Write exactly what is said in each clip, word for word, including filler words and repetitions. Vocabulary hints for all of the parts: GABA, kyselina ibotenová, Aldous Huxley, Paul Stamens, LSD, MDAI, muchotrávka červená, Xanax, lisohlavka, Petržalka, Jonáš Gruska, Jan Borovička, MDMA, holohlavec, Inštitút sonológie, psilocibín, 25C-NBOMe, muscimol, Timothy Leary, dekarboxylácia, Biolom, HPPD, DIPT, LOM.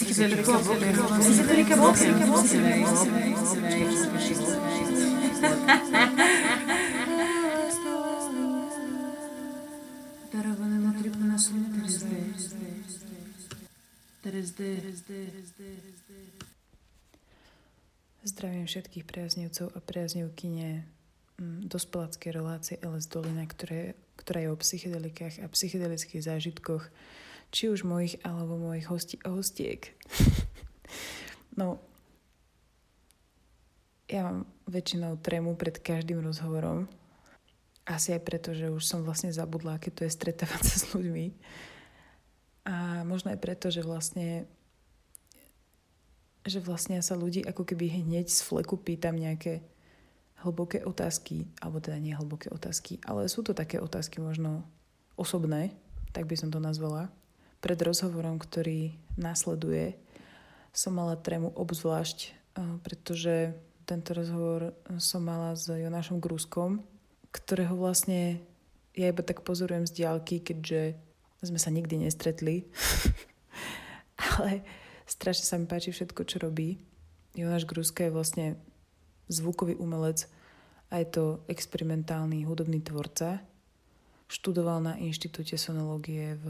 Zdravím všetkých priaznivcov a priaznivkyne dospeláckej relácie el es Dolina, ktoré, ktorá je o psychedelikách a psychedelických zážitkoch, či už mojich alebo mojich hostí a hostiek. No, ja mám väčšinou trému pred každým rozhovorom. Asi aj preto, že už som vlastne zabudla, aké to je stretávať sa s ľuďmi. A možno aj preto, že vlastne že vlastne sa ľudí ako keby hneď z fleku pýtam nejaké hlboké otázky, alebo teda nie hlboké otázky, ale sú to také otázky možno osobné, tak by som to nazvala. Pred rozhovorom, ktorý nasleduje, som mala trému obzvlášť, pretože tento rozhovor som mala s Jonášom Gruskom, ktorého vlastne ja iba tak pozorujem z diaľky, keďže sme sa nikdy nestretli. Ale strašne sa mi páči všetko, čo robí. Jonáš Gruska je vlastne zvukový umelec a je to experimentálny hudobný tvorca. Študoval na Inštitúte sonológie v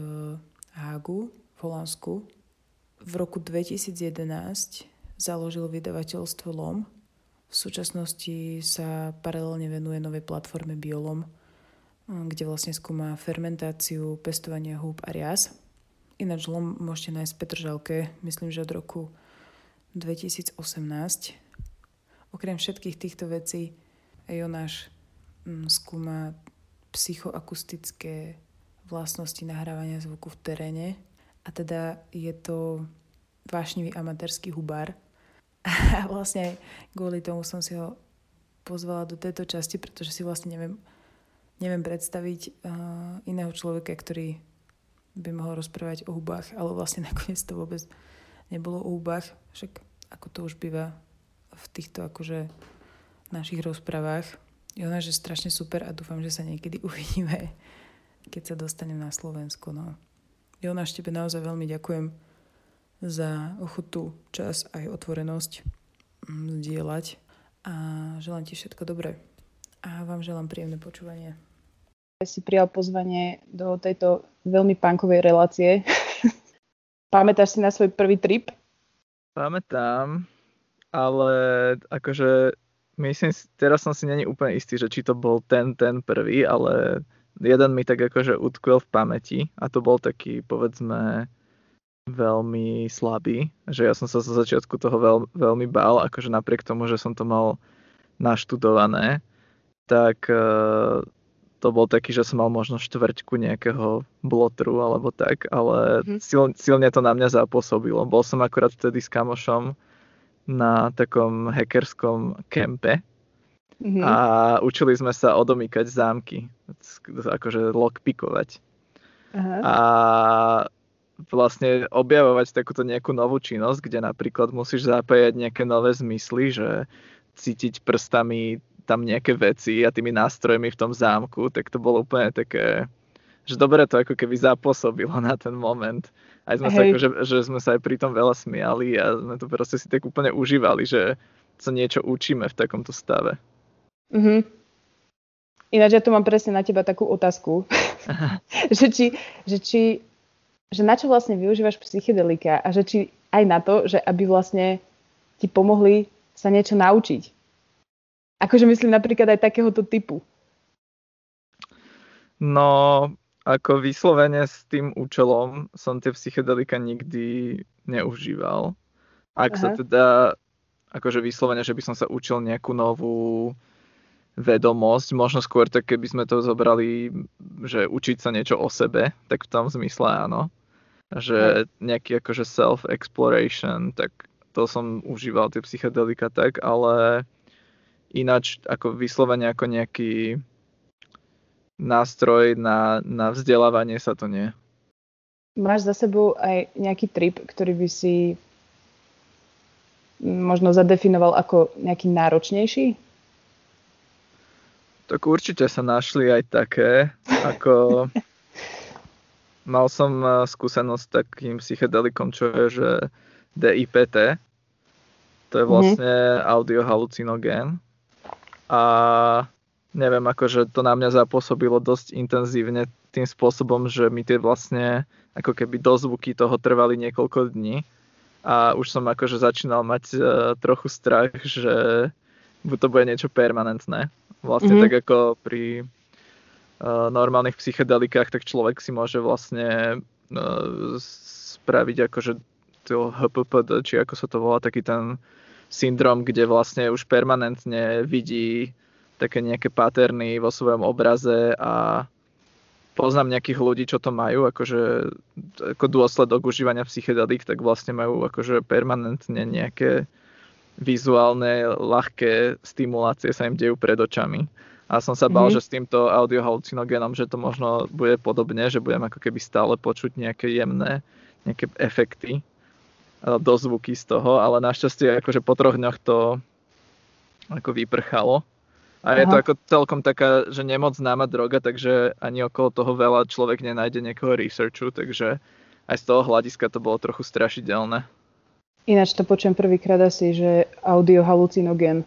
Hágu, v Holandsku. V roku dvetisíc jedenásť založil vydavateľstvo LOM. V súčasnosti sa paralelne venuje novej platforme Biolom, kde vlastne skúma fermentáciu, pestovanie húb a rias. Ináč LOM môžete nájsť v Petržalke, myslím, že od roku dvetisíc osemnásť. Okrem všetkých týchto vecí Jonáš skúma psychoakustické vlastnosti nahrávania zvuku v teréne. A teda je to vášnivý amatérsky hubár. A vlastne kvôli tomu som si ho pozvala do tejto časti, pretože si vlastne neviem, neviem predstaviť iného človeka, ktorý by mohol rozprávať o hubách, ale vlastne nakoniec to vôbec nebolo o hubách. Však ako to už býva v týchto akože našich rozprávach. Jonáš je strašne super a dúfam, že sa niekedy uvidíme, keď sa dostanem na Slovensko. No. Jonáš, tebe naozaj veľmi ďakujem za ochotu, čas a aj otvorenosť zdieľať a želám ti všetko dobré a vám želám príjemné počúvanie. Si prijal pozvanie do tejto veľmi punkovej relácie. Pamätáš si na svoj prvý trip? Pamätám. Ale akože myslím, teraz som si není úplne istý, že či to bol ten, ten prvý, ale jeden mi tak akože utkvel v pamäti a to bol taký, povedzme, veľmi slabý, že ja som sa zo začiatku toho veľ, veľmi bál, akože napriek tomu, že som to mal naštudované, tak uh, to bol taký, že som mal možno štvrťku nejakého blotru alebo tak, ale mm-hmm. sil, silne to na mňa zapôsobilo. Bol som akurát vtedy s kamošom na takom hackerskom kempe mm-hmm. a učili sme sa odomýkať zámky, akože lockpickovať. Aha. A vlastne objavovať takúto nejakú novú činnosť, kde napríklad musíš zapájať nejaké nové zmysly, že cítiť prstami tam nejaké veci a tými nástrojmi v tom zámku, tak to bolo úplne také, že dobre to ako keby zapôsobilo na ten moment. Aj sme sa, akože, že sme sa aj pri tom veľa smiali a sme to proste si tak úplne užívali, že sa niečo učíme v takomto stave. Mhm. Ináč ja tu mám presne na teba takú otázku, že, či, že, či, že na čo vlastne využívaš psychedelika a že či aj na to, že aby vlastne ti pomohli sa niečo naučiť. Akože myslím napríklad aj takéhoto typu. No, ako vyslovene s tým účelom som tie psychedelika nikdy neužíval. Ak Aha. sa teda, akože vyslovene, že by som sa učil nejakú novú vedomosť, možno skôr tak, keby sme to zobrali, že učiť sa niečo o sebe, tak v tom zmysle áno. Že nejaký akože self-exploration, tak to som užíval tie psychedelika tak, ale ináč ako vyslovene ako nejaký nástroj na, na vzdelávanie sa to nie. Máš za sebou aj nejaký trip, ktorý by si možno zadefinoval ako nejaký náročnejší? Tak určite sa našli aj také, ako mal som skúsenosť s takým psychedelikom, čo je, že D I P T, to je vlastne mm. audiohalucinogén. A neviem, akože to na mňa zapôsobilo dosť intenzívne tým spôsobom, že mi tie vlastne ako keby dozvuky toho trvali niekoľko dní a už som akože začínal mať uh, trochu strach, že to bude niečo permanentné. Vlastne mm-hmm. tak ako pri uh, normálnych psychedelikách, tak človek si môže vlastne uh, spraviť akože to H P P D, či ako sa to volá, taký ten syndrom, kde vlastne už permanentne vidí také nejaké paterny vo svojom obraze a poznám nejakých ľudí, čo to majú, akože ako dôsledok užívania psychedelík, tak vlastne majú akože permanentne nejaké vizuálne, ľahké stimulácie sa im dejú pred očami. A som sa bál, mm-hmm. že s týmto audiohalucinogénom, že to možno bude podobne, že budem ako keby stále počuť nejaké jemné, nejaké efekty, dozvuky z toho, ale našťastie akože po troch dňoch to ako vyprchalo. A je Aha. to ako celkom taká, že nemoc známa droga, takže ani okolo toho veľa človek nenájde nejakého researchu, takže aj z toho hľadiska to bolo trochu strašidelné. Ináč to počujem prvýkrát asi, že audiohalucinogén.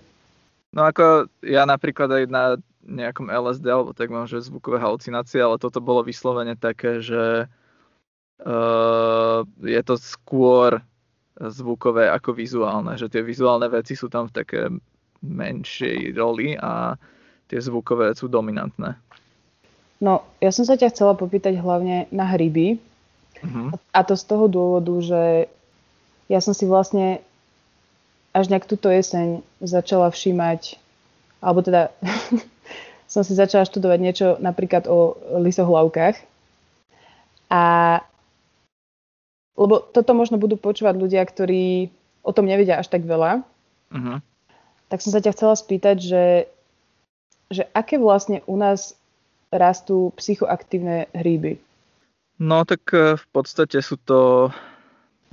No ako ja napríklad aj na nejakom L S D, alebo tak mám, že zvukové halucinácie, ale toto bolo vyslovene také, že uh, je to skôr zvukové ako vizuálne, že tie vizuálne veci sú tam v také menšej roli a tie zvukové sú dominantné. No, ja som sa ťa chcela popýtať hlavne na hryby. Uh-huh. A to z toho dôvodu, že ja som si vlastne až nejak túto jeseň začala všímať, alebo teda som si začala študovať niečo napríklad o lisohlavkách. A lebo toto možno budú počúvať ľudia, ktorí o tom nevedia až tak veľa. Uh-huh. Tak som sa ťa chcela spýtať, že, že aké vlastne u nás rastú psychoaktívne hríby? No tak v podstate sú to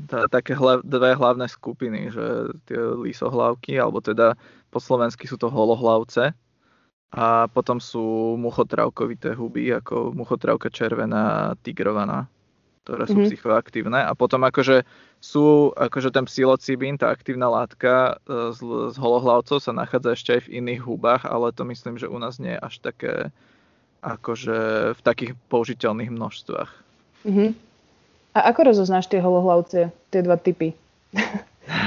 t- také hlav- dve hlavné skupiny, že tie lisohlavky, alebo teda po slovensky sú to holohlavce a potom sú muchotravkovité huby, ako muchotravka červená, tigrovaná, ktoré sú mm-hmm. psychoaktívne. A potom akože sú, akože ten psilocibín, tá aktívna látka z, z holohlavcov sa nachádza ešte aj v iných hubách, ale to myslím, že u nás nie je až také, akože v takých použiteľných množstvách. Mm-hmm. A ako rozoznáš tie holohlavce, tie dva typy?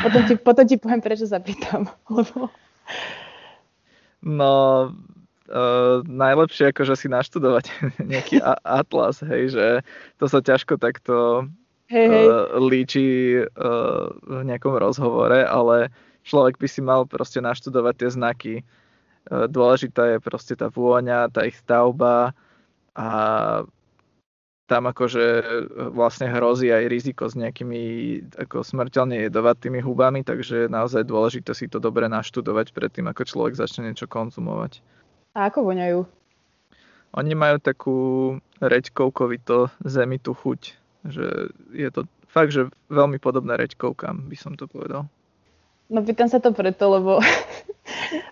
potom, ti, potom ti poviem, prečo sa pýtam. Lebo... No... Uh, najlepšie akože si naštudovať nejaký a- atlas, hej, že to sa ťažko takto hey, hey. Uh, líči uh, v nejakom rozhovore, ale človek by si mal proste naštudovať tie znaky. Uh, dôležitá je proste tá vôňa, tá ich stavba a tam akože vlastne hrozí aj riziko s nejakými ako smrteľne jedovatými hubami, takže je naozaj dôležité si to dobre naštudovať predtým, ako človek začne niečo konzumovať. A ako voňajú? Oni majú takú reďkovkovito zemitú chuť, že je to fakt, že veľmi podobné reďkovkám, by som to povedal. No pýtam sa to preto, lebo,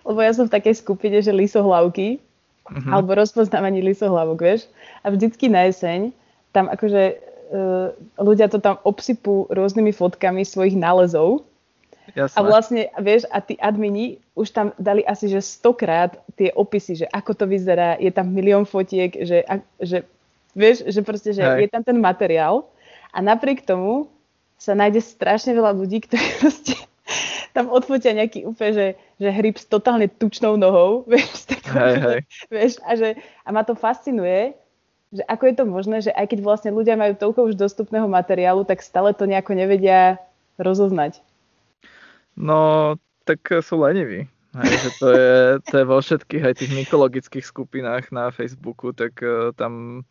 lebo ja som v takej skupine, že lisohlavky, uh-huh. alebo rozpoznávanie lisohlavok, vieš. A vždycky na jeseň tam akože e, ľudia to tam obsypú rôznymi fotkami svojich nálezov. Jasné. A vlastne, vieš, a tí admini už tam dali asi, že stokrát tie opisy, že ako to vyzerá, je tam milión fotiek, že, a, že vieš, že proste, že Hej. je tam ten materiál a napriek tomu sa nájde strašne veľa ľudí, ktorí proste tam odfotia nejaký úplne, že, že hryb s totálne tučnou nohou, vieš, takou, hej, hej. vieš a, že, a ma to fascinuje, že ako je to možné, že aj keď vlastne ľudia majú toľko už dostupného materiálu, tak stále to nejako nevedia rozoznať. No, tak sú leniví. Hej, že to, je, to je vo všetkých aj tých mykologických skupinách na Facebooku, tak uh, tam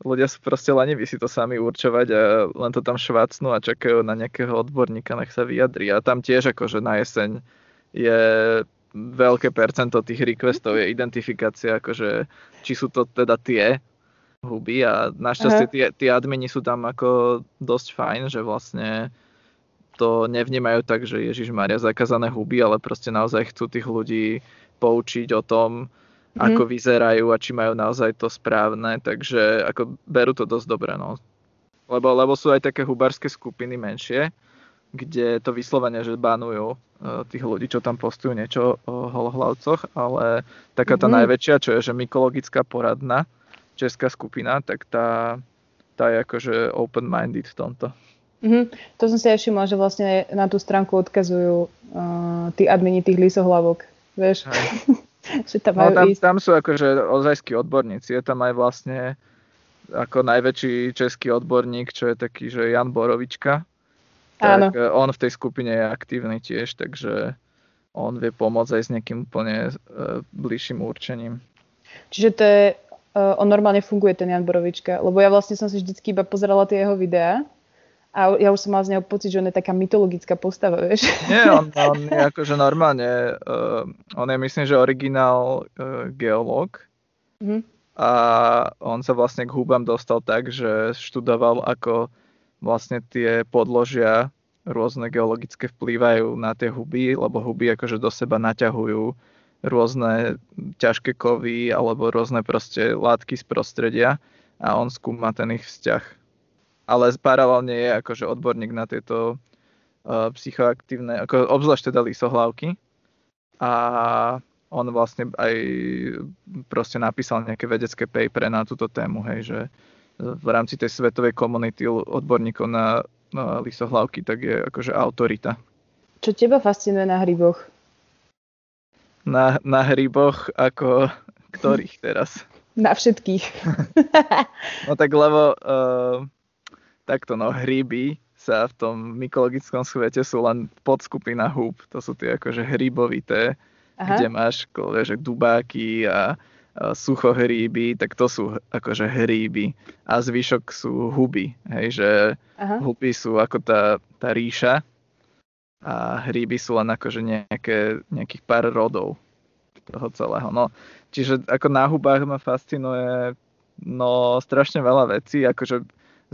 ľudia sú proste leniví si to sami určovať a len to tam švácnú a čakajú na nejakého odborníka, nech sa vyjadri. A tam tiež akože na jeseň je veľké percento tých requestov, je identifikácia, akože či sú to teda tie huby a našťastie tie, tie admini sú tam ako dosť fajn, že vlastne to nevnímajú tak, že Ježišmária zakázané huby, ale proste naozaj chcú tých ľudí poučiť o tom, mm. ako vyzerajú a či majú naozaj to správne, takže ako berú to dosť dobre. No. Lebo, lebo sú aj také hubárske skupiny menšie, kde to vyslovene, že banujú tých ľudí, čo tam postujú niečo o holohlavcoch, ale taká tá mm-hmm. najväčšia, čo je, že mykologická poradná česká skupina, tak tá, tá je akože open-minded v tomto. Mm-hmm. To som si aj všimla, že vlastne na tú stránku odkazujú uh, tí admini tých lisohlavok, vieš? Že tam, no, tam, tam sú akože ozajskí odborníci, je tam aj vlastne ako najväčší český odborník, čo je taký, že Jan Borovička. Tak áno. On v tej skupine je aktívny tiež, takže on vie pomôcť aj s nejakým úplne bližším určením. Čiže to je, on normálne funguje, ten Jan Borovička, lebo ja vlastne som si vždycky iba pozerala tie jeho videá a ja už som mala z neho pocit, že on je taká mytologická postava, vieš? Nie, on, on je akože normálne, on je myslím, že originál geológ. Mhm. A on sa vlastne k húbam dostal tak, že študoval, ako vlastne tie podložia rôzne geologické vplývajú na tie huby, lebo huby akože do seba naťahujú rôzne ťažké kovy alebo rôzne proste látky z prostredia a on skúma ten ich vzťah. Ale paralelne je akože odborník na tieto uh, psychoaktívne, ako obzvlášť teda lisohlavky, a on vlastne aj proste napísal nejaké vedecké papere na túto tému, hej, že v rámci tej svetovej komunity odborníkov na, na lisohlavky, tak je akože autorita. Čo teba fascinuje na hryboch? Na, na hryboch ako ktorých teraz? Na všetkých. No tak lebo uh, takto no, hryby sa v tom mykologickom svete sú len podskupina húb. To sú tie akože hrybovité, aha, kde máš že dubáky a suchohríby, tak to sú akože hríby a zvyšok sú huby, hej, že aha, huby sú ako tá, tá ríša a hríby sú len akože nejaké, nejakých pár rodov toho celého. No, čiže ako na hubách ma fascinuje no strašne veľa vecí, akože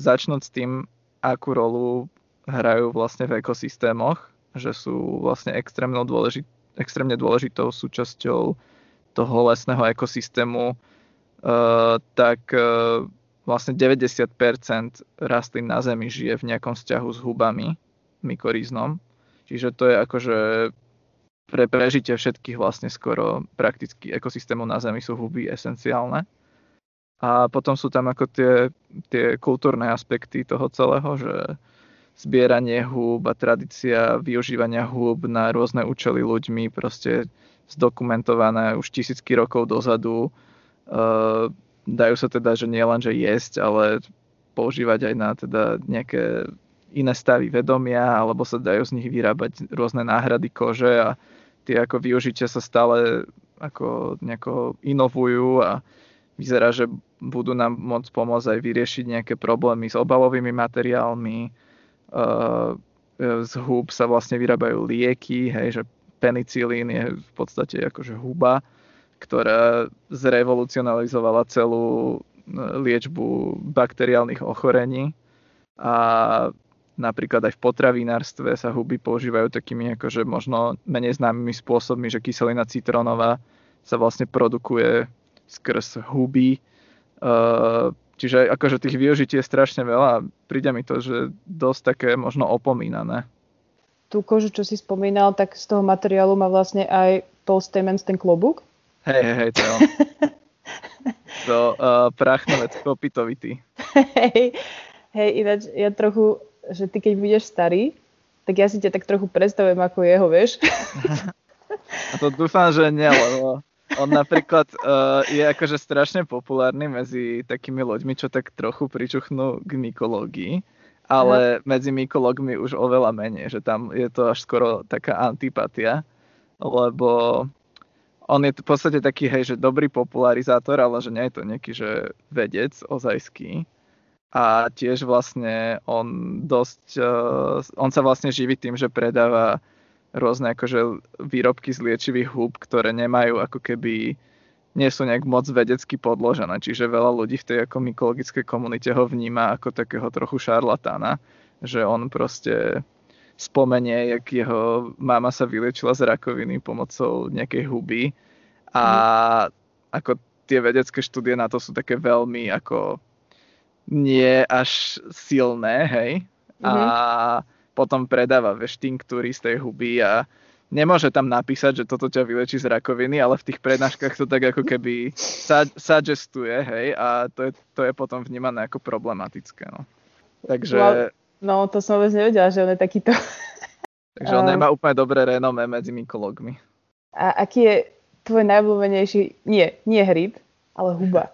začnúť s tým, akú rolu hrajú vlastne v ekosystémoch, že sú vlastne extrémne dôležit- extrémne dôležitou súčasťou toho lesného ekosystému, uh, tak uh, vlastne deväťdesiat percent rastlín na Zemi žije v nejakom vzťahu s hubami, mykoriznom. Čiže to je akože pre prežitie všetkých vlastne skoro prakticky ekosystémov na Zemi sú huby esenciálne. A potom sú tam ako tie, tie kultúrne aspekty toho celého, že zbieranie húb a tradícia využívania húb na rôzne účely ľuďmi, proste zdokumentované už tisícky rokov dozadu. E, dajú sa teda, že nie len, že jesť, ale používať aj na teda nejaké iné stavy vedomia, alebo sa dajú z nich vyrábať rôzne náhrady kože a tie ako využitia sa stále ako nejako inovujú a vyzerá, že budú nám môcť pomôcť aj vyriešiť nejaké problémy s obalovými materiálmi. E, z húb sa vlastne vyrábajú lieky, hej, že penicilín je v podstate akože huba, ktorá zrevolucionalizovala celú liečbu bakteriálnych ochorení a napríklad aj v potravinárstve sa huby používajú takými akože možno menej známymi spôsobmi, že kyselina citrónová sa vlastne produkuje skrz huby. Čiže akože tých využití je strašne veľa. Príde mi to, že dosť také možno opomínané. Tú kožu, čo si spomínal, tak z toho materiálu má vlastne aj Paul Stamens ten klobúk. Hej, hej, hej, to je on. To uh, prachnovec, kopitovitý. Hej, hej, ináč ja trochu, že ty keď budeš starý, tak ja si ťa tak trochu predstavujem ako jeho, vieš. A to dúfam, že nie, lebo on napríklad uh, je akože strašne populárny medzi takými ľuďmi, čo tak trochu pričuchnú k mykológii. Ale medzi mykológmi už oveľa menej, že tam je to až skoro taká antipatia, lebo on je v podstate taký, hej, že dobrý popularizátor, ale že nie je to nejaký, že vedec ozajský. A tiež vlastne on dosť, on sa vlastne živí tým, že predáva rôzne akože výrobky z liečivých húb, ktoré nemajú ako keby, nie sú nejak moc vedecky podložené, čiže veľa ľudí v tej ako mykologickej komunite ho vníma ako takého trochu šarlatána, že on proste spomenie, jak jeho mama sa vyliečila z rakoviny pomocou nejakej huby a ako tie vedecké štúdie na to sú také veľmi ako nie až silné, hej, a potom predáva veštinktury z tej huby a nemôže tam napísať, že toto ťa vylečí z rakoviny, ale v tých prednáškach to tak ako keby suggestuje, hej, a to je, to je potom vnímané ako problematické, no. Takže... No, to som vôbec nevedela, že on je takýto... Takže on nemá úplne dobré renomé medzi mykológmi. A aký je tvoj najobľúbenejší, nie, nie hryb, ale huba?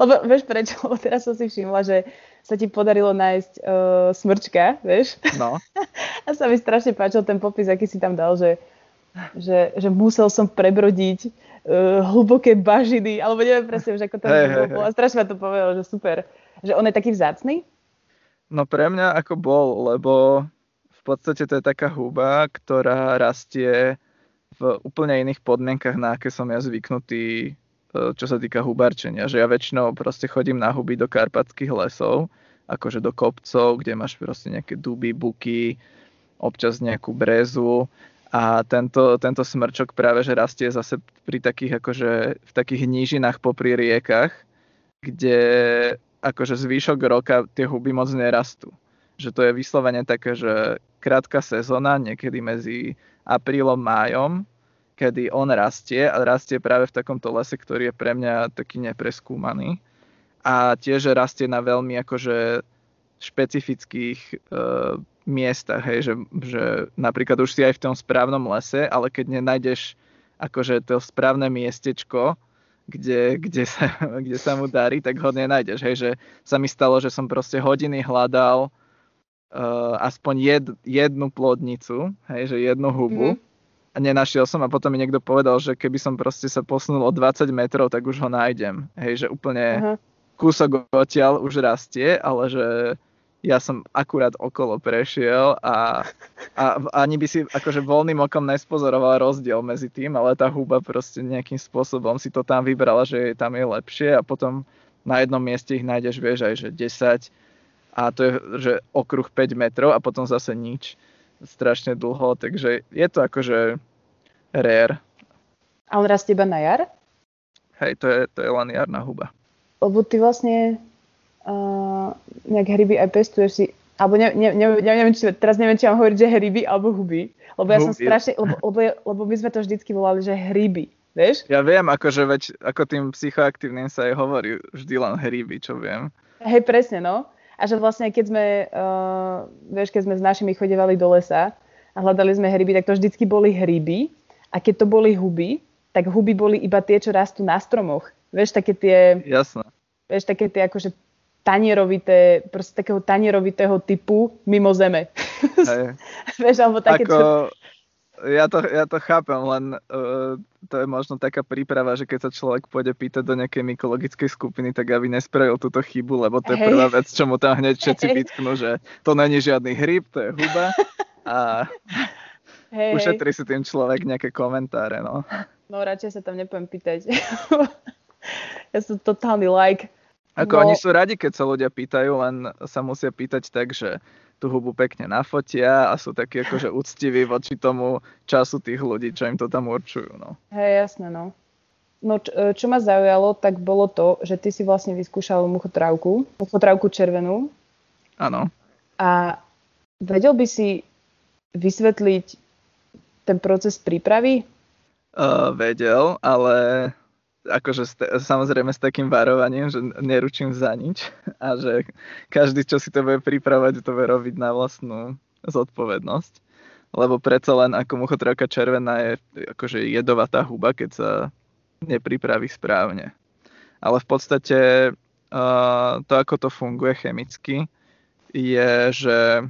Lebo vieš prečo? Lebo teraz som si všimla, že sa ti podarilo nájsť uh, smrčka, vieš? No. A sa mi strašne páčil ten popis, aký si tam dal, že, že, že musel som prebrodiť uh, hlboké bažiny, alebo neviem presne, že ako to hey, hey, bolo. A strašne ma to povedalo, že super. Že on je taký vzácny? No pre mňa ako bol, lebo v podstate to je taká huba, ktorá rastie v úplne iných podmienkach, na aké som ja zvyknutý, čo sa týka hubarčenia, že ja väčšinou proste chodím na huby do karpatských lesov, akože do kopcov, kde máš proste nejaké duby, buky, občas nejakú brezu a tento, tento smrčok práve, že rastie zase pri takých, akože v takých nížinách popri riekach, kde akože zvýšok roka tie huby moc nerastú. Že to je vyslovene také, že krátka sezóna, niekedy medzi aprílom, májom, kedy on rastie a rastie práve v takomto lese, ktorý je pre mňa taký nepreskúmaný. A tiež rastie na veľmi akože špecifických e, miestach, hej, že, že napríklad už si aj v tom správnom lese, ale keď nenájdeš akože to správne miestečko, kde, kde, sa, kde sa mu darí, tak ho nenájdeš, hej, že sa mi stalo, že som proste hodiny hľadal e, aspoň jed, jednu plodnicu, hej, že jednu hubu, mm-hmm. A nenašiel som a potom mi niekto povedal, že keby som proste sa posunul o dvadsať metrov, tak už ho nájdem. Hej, že úplne kúsok odtiaľ už rastie, ale že ja som akurát okolo prešiel a, a ani by si akože voľným okom nespozoroval rozdiel medzi tým, ale tá huba proste nejakým spôsobom si to tam vybrala, že tam je lepšie a potom na jednom mieste ich nájdeš, vieš, aj že desať a to je že okruh päť metrov a potom zase nič. Strašne dlho, takže je to akože rare. A on rastie iba na jar? Hej, to je, to je len jarná huba. Lebo ty vlastne uh, nejak hryby aj pestuješ si, alebo ne, ne, ne, neviem, či, teraz neviem, či mám hovoriť, že hryby alebo huby. Lebo ja huby. som strašne, lebo, lebo, lebo my sme to vždycky volali, že hryby, vieš? Ja viem, akože veď, ako tým psychoaktívnym sa aj hovorí vždy len hryby, čo viem. Hej, presne, no. A že vlastne, keď sme, uh, vieš, keď sme s našimi chodevali do lesa a hľadali sme hryby, tak to vždycky boli hryby. A keď to boli huby, tak huby boli iba tie, čo rastú na stromoch. Vieš, také tie... Jasné. Vieš, také tie akože tanierovité, proste takého tanierovitého typu mimo zeme. Vieš, alebo také... Ako... Čo... Ja to, ja to chápem, len uh, to je možno taká príprava, že keď sa človek pôjde pýtať do nejakej mykologickej skupiny, tak aby nespravil túto chybu, lebo to je hey. prvá vec, čo mu tam hneď všetci hey. vytknú, že to není žiadny hryb, to je huba a hey. ušetrí si tým človek nejaké komentáre, no. No radšej sa tam nepôjdem pýtať. Ja som totálny like. Ako no. Oni sú radi, keď sa ľudia pýtajú, len sa musia pýtať tak, že tú hubu pekne nafotia a sú takí akože úctiví voči tomu času tých ľudí, čo im to tam určujú. No. Hej, jasné, no. No čo, čo ma zaujalo, tak bolo to, že ty si vlastne vyskúšal muchotrávku, muchotrávku červenú. Áno. A vedel by si vysvetliť ten proces prípravy? Uh, vedel, ale akože st- samozrejme s takým varovaním, že neručím za nič a že každý, čo si to bude pripravať, to bude robiť na vlastnú zodpovednosť. Lebo predsa len ako muchotrávka červená je akože jedovatá huba, keď sa nepripraví správne. Ale v podstate uh, to, ako to funguje chemicky, je, že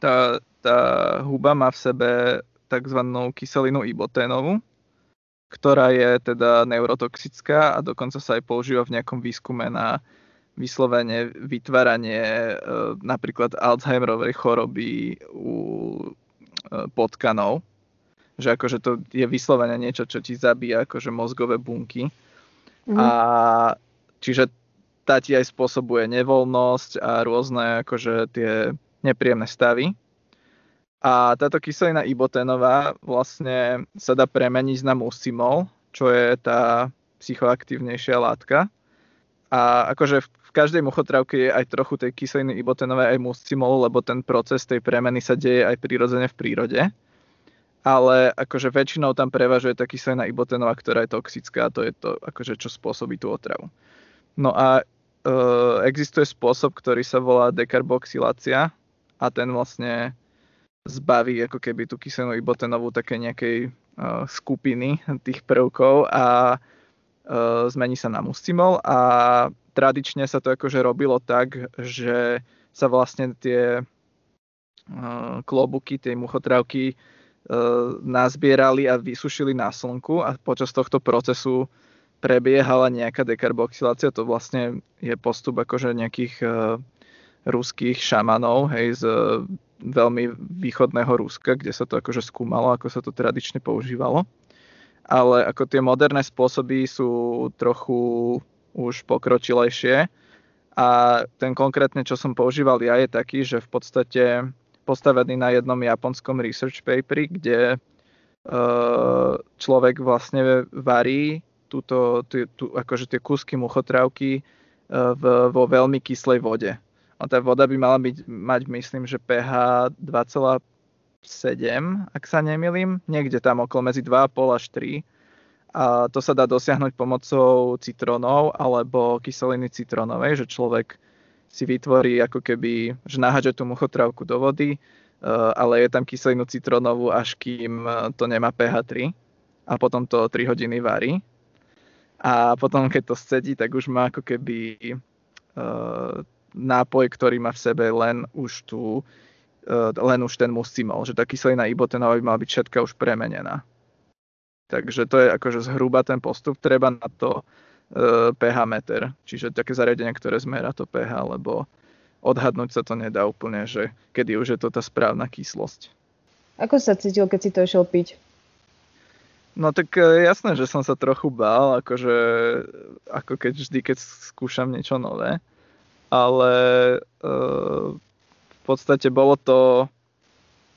tá, tá huba má v sebe takzvanú kyselinu iboténovú, ktorá je teda neurotoxická a dokonca sa aj používa v nejakom výskume na vyslovene vytváranie e, napríklad Alzheimerovej choroby u e, potkanov. Že akože to je vyslovene niečo, čo ti zabíja akože mozgové bunky. Mhm. A čiže tá ti aj spôsobuje nevoľnosť a rôzne akože tie nepríjemné stavy. A táto kyselina iboténová vlastne sa dá premeniť na musimol, čo je tá psychoaktívnejšia látka. A akože v každej muchotrávke je aj trochu tej kyseliny ibotenovej aj muscimolu, lebo ten proces tej premeny sa deje aj prirodzene v prírode. Ale akože väčšinou tam prevažuje tá kyselina ibotenová, ktorá je toxická, a to je to, akože, čo spôsobí tú otravu. No a e, existuje spôsob, ktorý sa volá dekarboxylácia a ten vlastne zbaví ako keby tú kyselinu ibotenovú také nejakej e, skupiny tých prvkov a e, zmení sa na muscimol. A tradične sa to akože robilo tak, že sa vlastne tie e, klobuky, tie muchotrávky nazbierali a vysušili na slnku a počas tohto procesu prebiehala nejaká dekarboxylácia. To vlastne je postup akože nejakých uh, ruských šamanov, hej, z uh, veľmi východného Ruska, kde sa to akože skúmalo, ako sa to tradične používalo. Ale ako tie moderné spôsoby sú trochu už pokročilejšie a ten konkrétne, čo som používal ja, je taký, že v podstate postavený na jednom japonskom research paperi, kde e, človek vlastne varí túto, tú, tú, akože tie kúsky muchotrávky e, v, vo veľmi kyslej vode. A tá voda by mala byť, mať, myslím, že pH dva celé sedem, ak sa nemýlim, niekde tam okolo medzi dva celé päť až tri. A to sa dá dosiahnuť pomocou citrónov alebo kyseliny citrónovej, že človek si vytvorí ako keby, že nahádže tú muchotrávku do vody, ale je tam kyselinu citrónovú, až kým to nemá pH tri a potom to tri hodiny varí. A potom, keď to scedí, tak už má ako keby nápoj, ktorý má v sebe len už, tú, len už ten muscimol, že tá kyselina ibotenová by mala byť všetka už premenená. Takže to je akože zhruba ten postup, treba na to pH meter, čiže také zariadenie, ktoré zmerá to pH, lebo odhadnúť sa to nedá úplne, že kedy už je to tá správna kyslosť. Ako sa cítil, keď si to išiel piť? No tak jasné, že som sa trochu bál, akože, ako keď vždy, keď skúšam niečo nové, ale e, v podstate bolo to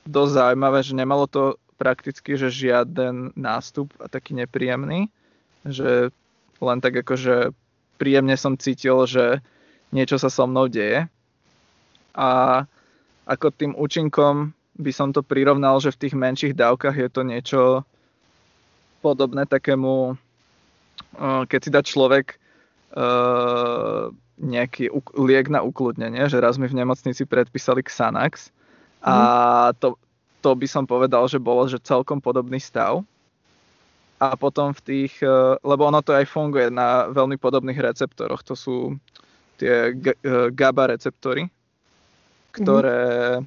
dosť zaujímavé, že nemalo to prakticky, že žiaden nástup a taký nepríjemný, že len tak akože príjemne som cítil, že niečo sa so mnou deje. A ako tým účinkom by som to prirovnal, že v tých menších dávkach je to niečo podobné takému, keď si dá človek nejaký liek na ukludnenie, že raz mi v nemocnici predpísali Xanax. A to, to by som povedal, že bolo že celkom podobný stav. A potom v tých, lebo ono to aj funguje na veľmi podobných receptoroch, to sú tie GABA receptory, ktoré,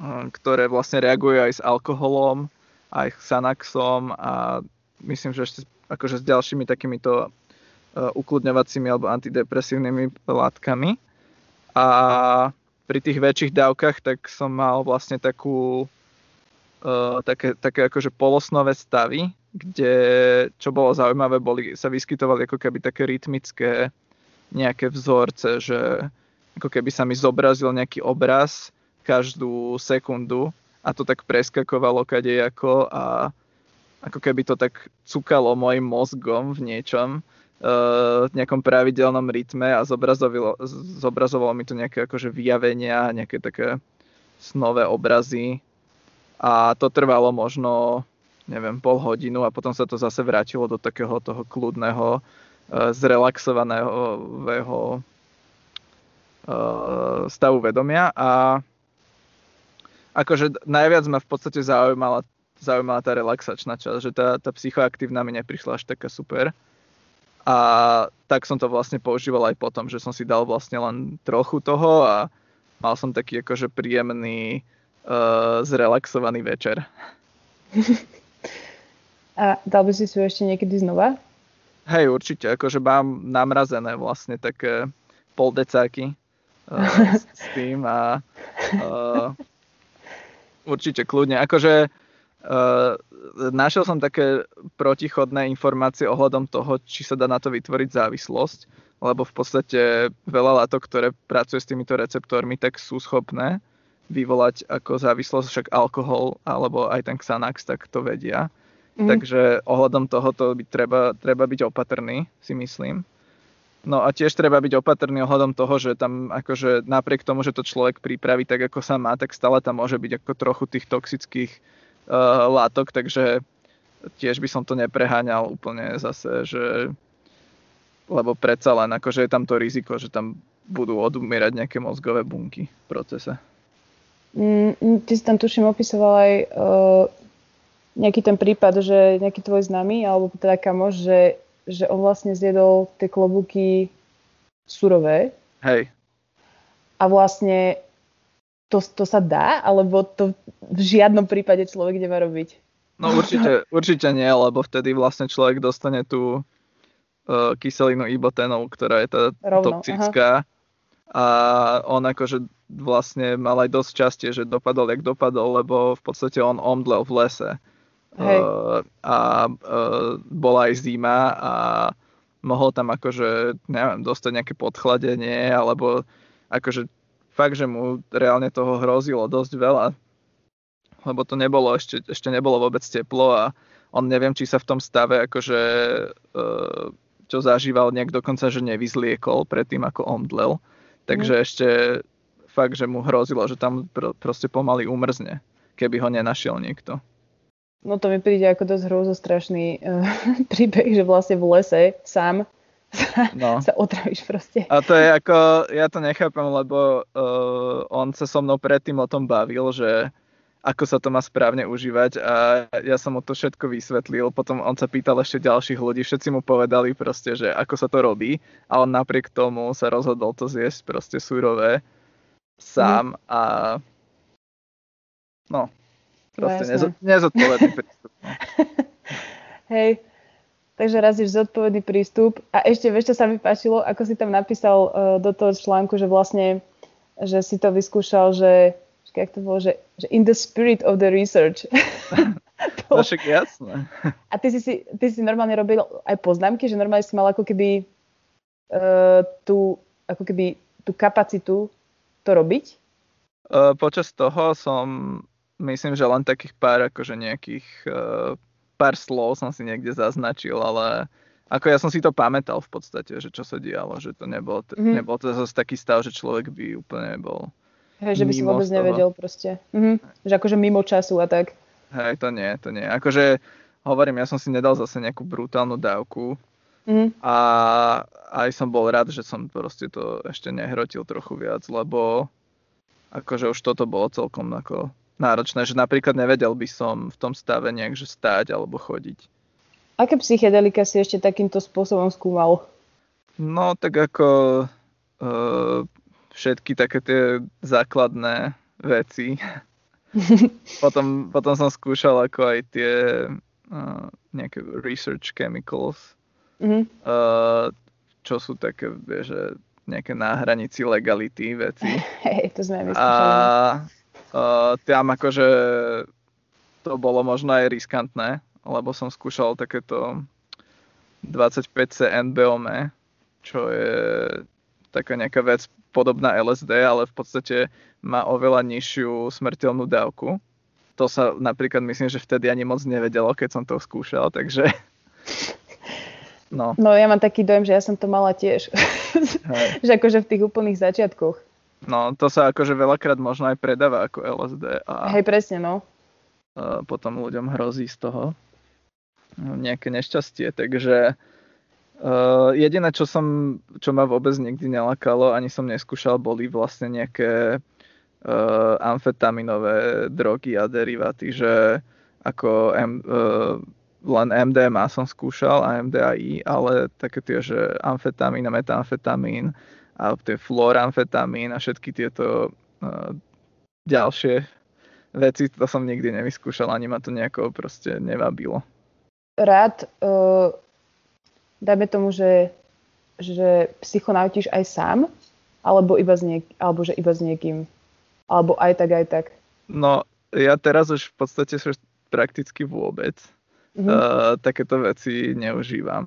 mm-hmm. ktoré vlastne reagujú aj s alkoholom, aj s Xanaxom a myslím, že ešte akože s ďalšími takýmito ukludňovacími alebo antidepresívnymi látkami. A pri tých väčších dávkach tak som mal vlastne takú, také, také akože polosnové stavy, kde, čo bolo zaujímavé, boli, sa vyskytovali ako keby také rytmické nejaké vzorce, že ako keby sa mi zobrazil nejaký obraz každú sekundu a to tak preskakovalo kadejako a ako keby to tak cukalo mojim mozgom v niečom, v nejakom pravidelnom rytme a zobrazovalo mi to nejaké akože vyjavenia, nejaké také snové obrazy a to trvalo možno neviem, pol hodinu a potom sa to zase vrátilo do takého toho kľudného, zrelaxovaného stavu vedomia. A akože najviac ma v podstate zaujímala, zaujímala tá relaxačná časť, že tá, tá psychoaktívna mi neprišla až taká super. A tak som to vlastne používal aj potom, že som si dal vlastne len trochu toho a mal som taký akože príjemný, zrelaxovaný večer. A dal by si si ešte niekedy znova? Hej, určite, akože mám namrazené vlastne také poldecáky uh, s, s tým a uh, určite kľudne. Akože uh, našiel som také protichodné informácie ohľadom toho, či sa dá na to vytvoriť závislosť, lebo v podstate veľa látok, ktoré pracuje s týmito receptormi, tak sú schopné vyvolať ako závislosť, však alkohol alebo aj ten Xanax, tak to vedia. Mm. Takže ohľadom tohoto by treba, treba byť opatrný, si myslím. No a tiež treba byť opatrný ohľadom toho, že tam akože napriek tomu, že to človek pripraví tak, ako sa má, tak stále tam môže byť ako trochu tých toxických uh, látok, takže tiež by som to nepreháňal úplne zase, že lebo predsa len akože je tam to riziko, že tam budú odumierať nejaké mozgové bunky v procese. Mm, ty si tam tuším opisoval aj uh, nejaký ten prípad, že nejaký tvoj známy alebo teda kamoš, že že on vlastne zjedol tie klobúky surové. Hej. A vlastne to, to sa dá, alebo to v žiadnom prípade človek nemá robiť? No určite, určite nie, lebo vtedy vlastne človek dostane tú uh, kyselinu ibotenol, ktorá je tá Rovno, toxická. Aha. A on akože vlastne mal aj dosť šťastie, že dopadol, jak dopadol, lebo v podstate on omdlel v lese. Uh, a uh, bola aj zima a mohol tam akože, neviem, dostať nejaké podchladenie, alebo akože fakt, že mu reálne toho hrozilo dosť veľa, lebo to nebolo, ešte, ešte nebolo vôbec teplo a on neviem, či sa v tom stave akože uh, čo zažíval nejak dokonca, že nevyzliekol predtým, ako omdlel, takže mm. ešte fakt, že mu hrozilo, že tam pr- proste pomaly umrzne, keby ho nenašiel niekto. No to mi príde ako dosť hrozostrašný uh, príbeh, že vlastne v lese sám sa, no. sa otravíš proste. A to je ako, ja to nechápem, lebo uh, on sa so mnou predtým o tom bavil, že ako sa to má správne užívať a ja som mu to všetko vysvetlil, potom on sa pýtal ešte ďalších ľudí, všetci mu povedali proste, že ako sa to robí a on napriek tomu sa rozhodol to zjesť proste surové sám mm. a no. Proste no, nezodpovedný prístup. Hej, takže razíš zodpovedný prístup. A ešte, vieš, čo sa mi páčilo, ako si tam napísal uh, do toho článku, že vlastne, že si to vyskúšal, že, jak to bolo, že, že in the spirit of the research. To však jasné. A ty si, ty si normálne robil aj poznámky, že normálne si mal ako keby uh, tú, ako keby tú kapacitu to robiť? Uh, počas toho som... Myslím, že len takých pár akože nejakých uh, pár slov som si niekde zaznačil, ale ako ja som si to pamätal v podstate, že čo sa dialo, že to nebolo, t- mm-hmm. nebolo to zase taký stav, že človek by úplne bol. Hej, že by si vôbec nevedel proste. Mhm. Že akože mimo času a tak. Hej, to nie, to nie. Akože hovorím, ja som si nedal zase nejakú brutálnu dávku mm-hmm. a aj som bol rád, že som proste to ešte nehrotil trochu viac, lebo akože už toto bolo celkom ako... náročné, že napríklad nevedel by som v tom stave nejak, že stáť alebo chodiť. Aké psychedelika si ešte takýmto spôsobom skúmal? No, tak ako e, všetky také tie základné veci. potom, potom som skúšal ako aj tie e, nejaké research chemicals, mm-hmm. e, čo sú také, že nejaké na hranici legality veci. Hej, to sme vyskúšali. Uh, tam akože to bolo možno aj riskantné, lebo som skúšal takéto dvadsaťpäť C N B O M E, čo je taká nejaká vec podobná L S D, ale v podstate má oveľa nižšiu smrteľnú dávku. To sa napríklad myslím, že vtedy ani moc nevedelo, keď som to skúšal, takže... No, no ja mám taký dojem, že ja som to mala tiež. Že akože v tých úplných začiatkoch. No, to sa akože veľakrát možno aj predáva ako L S D. A hej, presne, no. A potom ľuďom hrozí z toho nejaké nešťastie. Takže uh, jediné, čo som, čo ma vôbec nikdy nelakalo, ani som neskúšal, boli vlastne nejaké uh, amfetaminové drogy a deriváty, že ako M- uh, len M D M A som skúšal a M D A I, ale také tie, že amfetamín a metamfetamín, a tie fluoramfetamín a všetky tieto uh, ďalšie veci, to som nikdy nevyskúšal, ani ma to nejako proste nevabilo. Rád, uh, dajme tomu, že, že psychonautíš aj sám, alebo, iba s niek- alebo že iba s niekým, alebo aj tak, aj tak. No, ja teraz už v podstate prakticky vôbec mm-hmm. uh, takéto veci neužívam.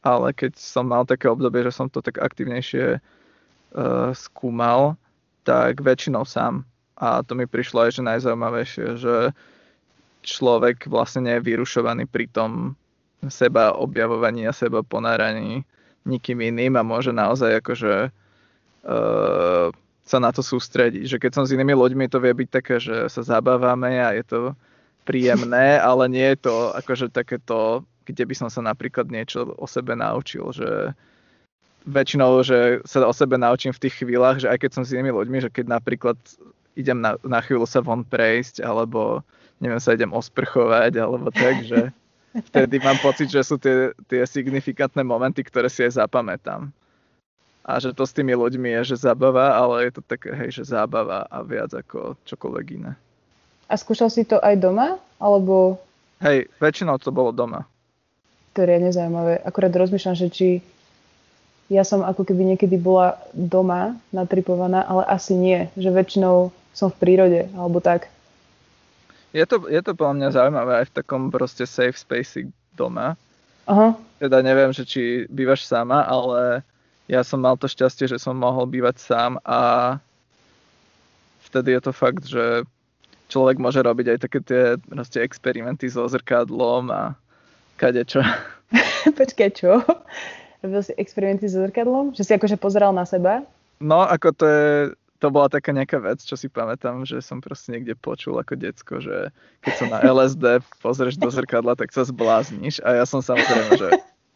Ale keď som mal také obdobie, že som to tak aktivnejšie uh, skúmal, tak väčšinou sám. A to mi prišlo aj, že najzaujímavejšie, že človek vlastne nie je vyrušovaný pri tom seba objavovaní a seba ponáraní nikým iným a môže naozaj akože uh, sa na to sústrediť. Že keď som s inými ľuďmi, to vie byť také, že sa zabávame a je to príjemné, ale nie je to akože takéto, kde by som sa napríklad niečo o sebe naučil, že väčšinou, že sa o sebe naučím v tých chvíľach, že aj keď som s inými ľuďmi, že keď napríklad idem na, na chvíľu sa von prejsť, alebo neviem, sa idem osprchovať, alebo tak, že vtedy mám pocit, že sú tie, tie signifikantné momenty, ktoré si aj zapamätám. A že to s tými ľuďmi je, že zábava, ale je to také, hej, že zábava a viac ako čokoľvek iné. A skúšal si to aj doma? Alebo... Hej, väčšinou to bolo doma. To je nezaujímavé. Akurát rozmýšľam, že či... Ja som ako keby niekedy bola doma natripovaná, ale asi nie. Že väčšinou som v prírode, alebo tak. Je to, je to podľa mňa zaujímavé aj v takom proste safe space doma. Aha. Teda neviem, že či bývaš sama, ale ja som mal to šťastie, že som mohol bývať sám a vtedy je to fakt, že človek môže robiť aj také tie proste experimenty so zrkadlom a kadečo. Počkaj, čo? Robil si experimenty so zrkadlom? Že si akože pozeral na seba? No, ako to je, to bola taká nejaká vec, čo si pamätám, že som proste niekde počul ako decko, že keď sa na el es dé pozrieš do zrkadla, tak sa zblázniš. A ja som samozrejme, že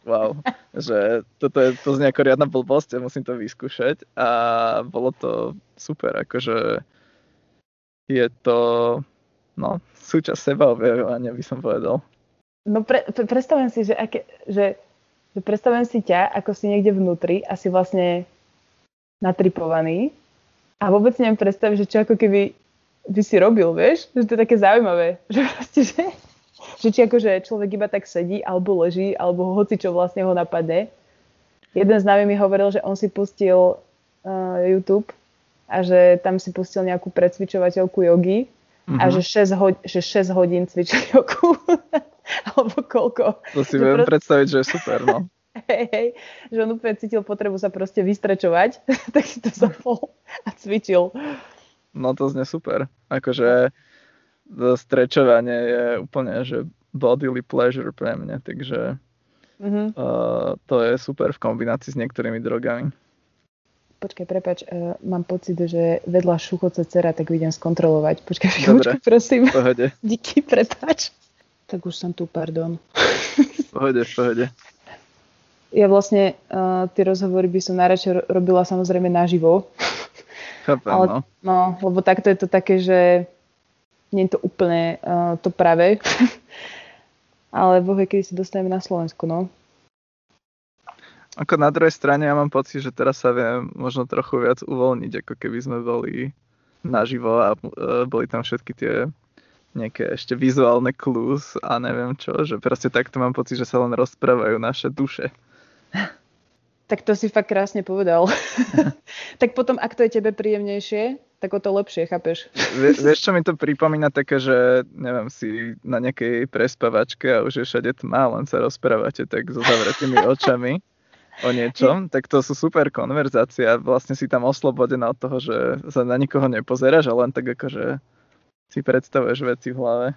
wow, že toto je to znie ako riadna blbosť a musím to vyskúšať. A bolo to super, akože je to, no, súčasť sebaobjavovania, by som povedal. No, pre, pre, predstavujem si, že aké, že predstavujem si ťa, ako si niekde vnútri a si vlastne natripovaný a vôbec neviem predstaviť, že čo ako keby by si robil, vieš? Že to je také zaujímavé, že proste, že, že či akože človek iba tak sedí alebo leží, alebo hoci čo vlastne ho napadne. Jeden z nami mi hovoril, že on si pustil uh, YouTube a že tam si pustil nejakú precvičovateľku jogy mm-hmm. a že šesť, ho- že šesť hodín cvičovateľku. Alebo koľko. To si že viem proste... predstaviť, že je super, no. Hej, hej, že on úplne cítil potrebu sa proste vystrečovať, tak si to zapol a cvičil. No to znie super. Akože strečovanie je úplne, že bodily pleasure pre mňa, takže mm-hmm. uh, to je super v kombinácii s niektorými drogami. Počkaj, prepáč, uh, mám pocit, že vedľa šuchoce dcera, tak idem skontrolovať. Počkaj, chvíľučku, prosím. Pohode. Díky, prepáč. Tak už som tu, pardon. Pohode, pohode. Ja vlastne uh, tie rozhovory by som najradšej robila samozrejme naživo. Chápem, ale, no. No, lebo takto je to také, že nie je to úplne uh, to pravé. Ale bohvie, kedy si dostaneme na Slovensku, no. Ako na druhej strane, ja mám pocit, že teraz sa viem možno trochu viac uvoľniť, ako keby sme boli naživo a uh, boli tam všetky tie... nejaké ešte vizuálne klus a neviem čo, že proste takto mám pocit, že sa len rozprávajú naše duše. Tak to si fakt krásne povedal. Tak potom, ak to je tebe príjemnejšie, tak o to lepšie, chápeš? Vie, vieš, čo mi to pripomína také, že neviem, si na nejakej prespavačke a už je všade tma, len sa rozprávate tak so zavretými očami o niečom, tak to sú super konverzácie a vlastne si tam oslobodená od toho, že sa na nikoho nepozeráš, ale len tak akože si predstavuješ veci v hlave.